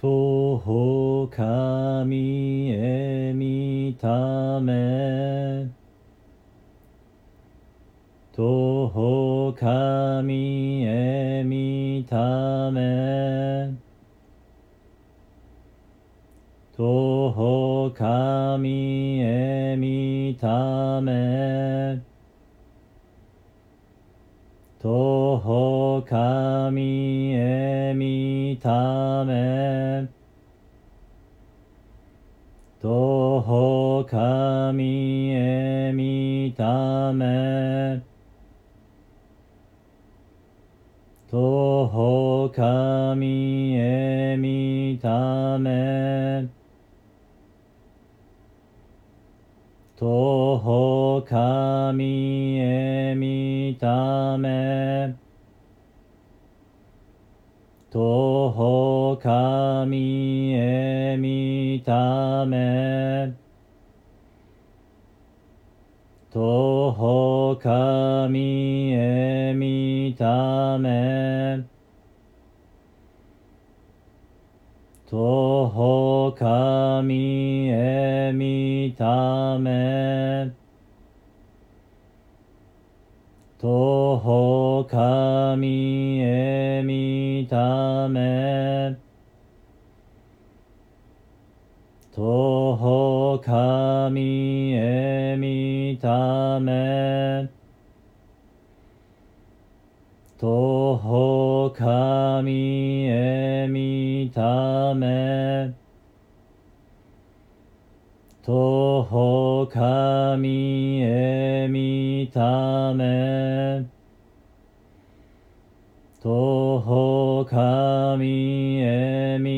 徒歩神へ見ため徒歩神へ見ため徒歩神へ見ため徒歩神へ見ため徒歩神へ見ため徒歩神へ見ため徒歩神へ見ため徒歩神へ見ため徒歩神へ見ため徒歩神へ見ため徒歩神へ見ため徒歩神へ見ため徒歩神へ見ため徒歩神へ見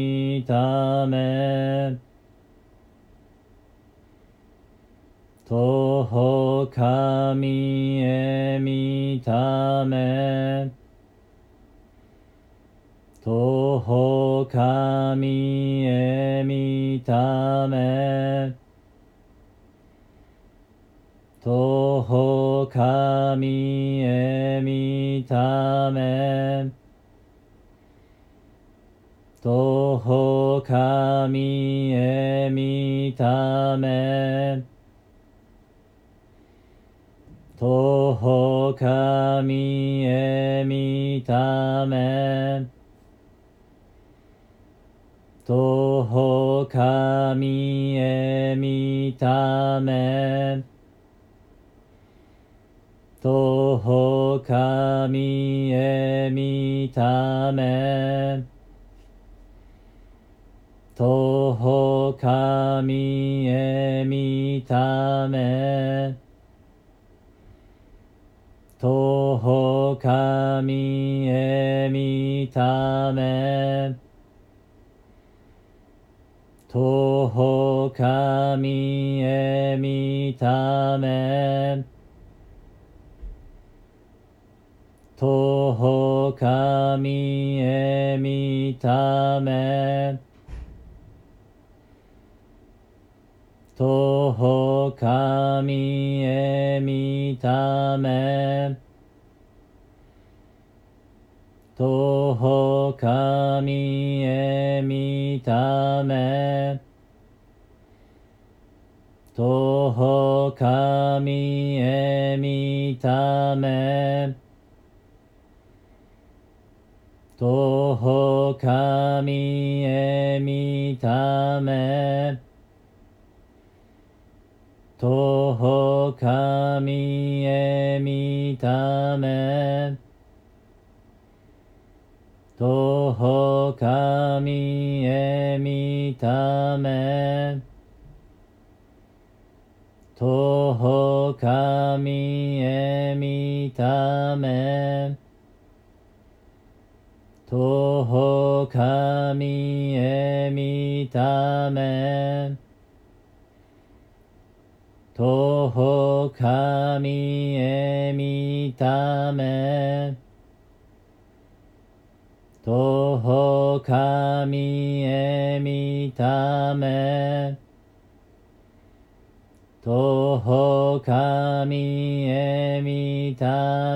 ため徒歩神へ見ため徒歩神へ見ため徒歩神へ見ため徒歩神へ見ため徒歩神へ見ため徒歩神へ見ため徒歩神へ見ため徒歩神へ見ため徒歩神へ見ため徒歩神へ見ため徒歩神へ見ため徒歩神へ見ため徒歩神へ見ため徒歩神へ見ため徒歩神へ見ため徒歩神へ見ため徒歩神へ見ため徒歩神へ見ため徒歩神へ見ため徒歩神へ見ため徒歩神へ見ため徒歩神へ見ため徒歩神へ見た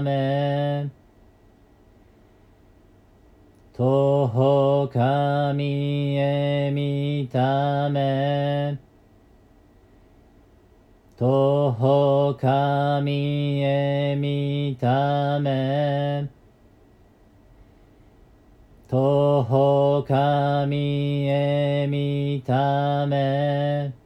め徒歩神へ見ため、徒歩神へ見ため、徒歩神へ見ため。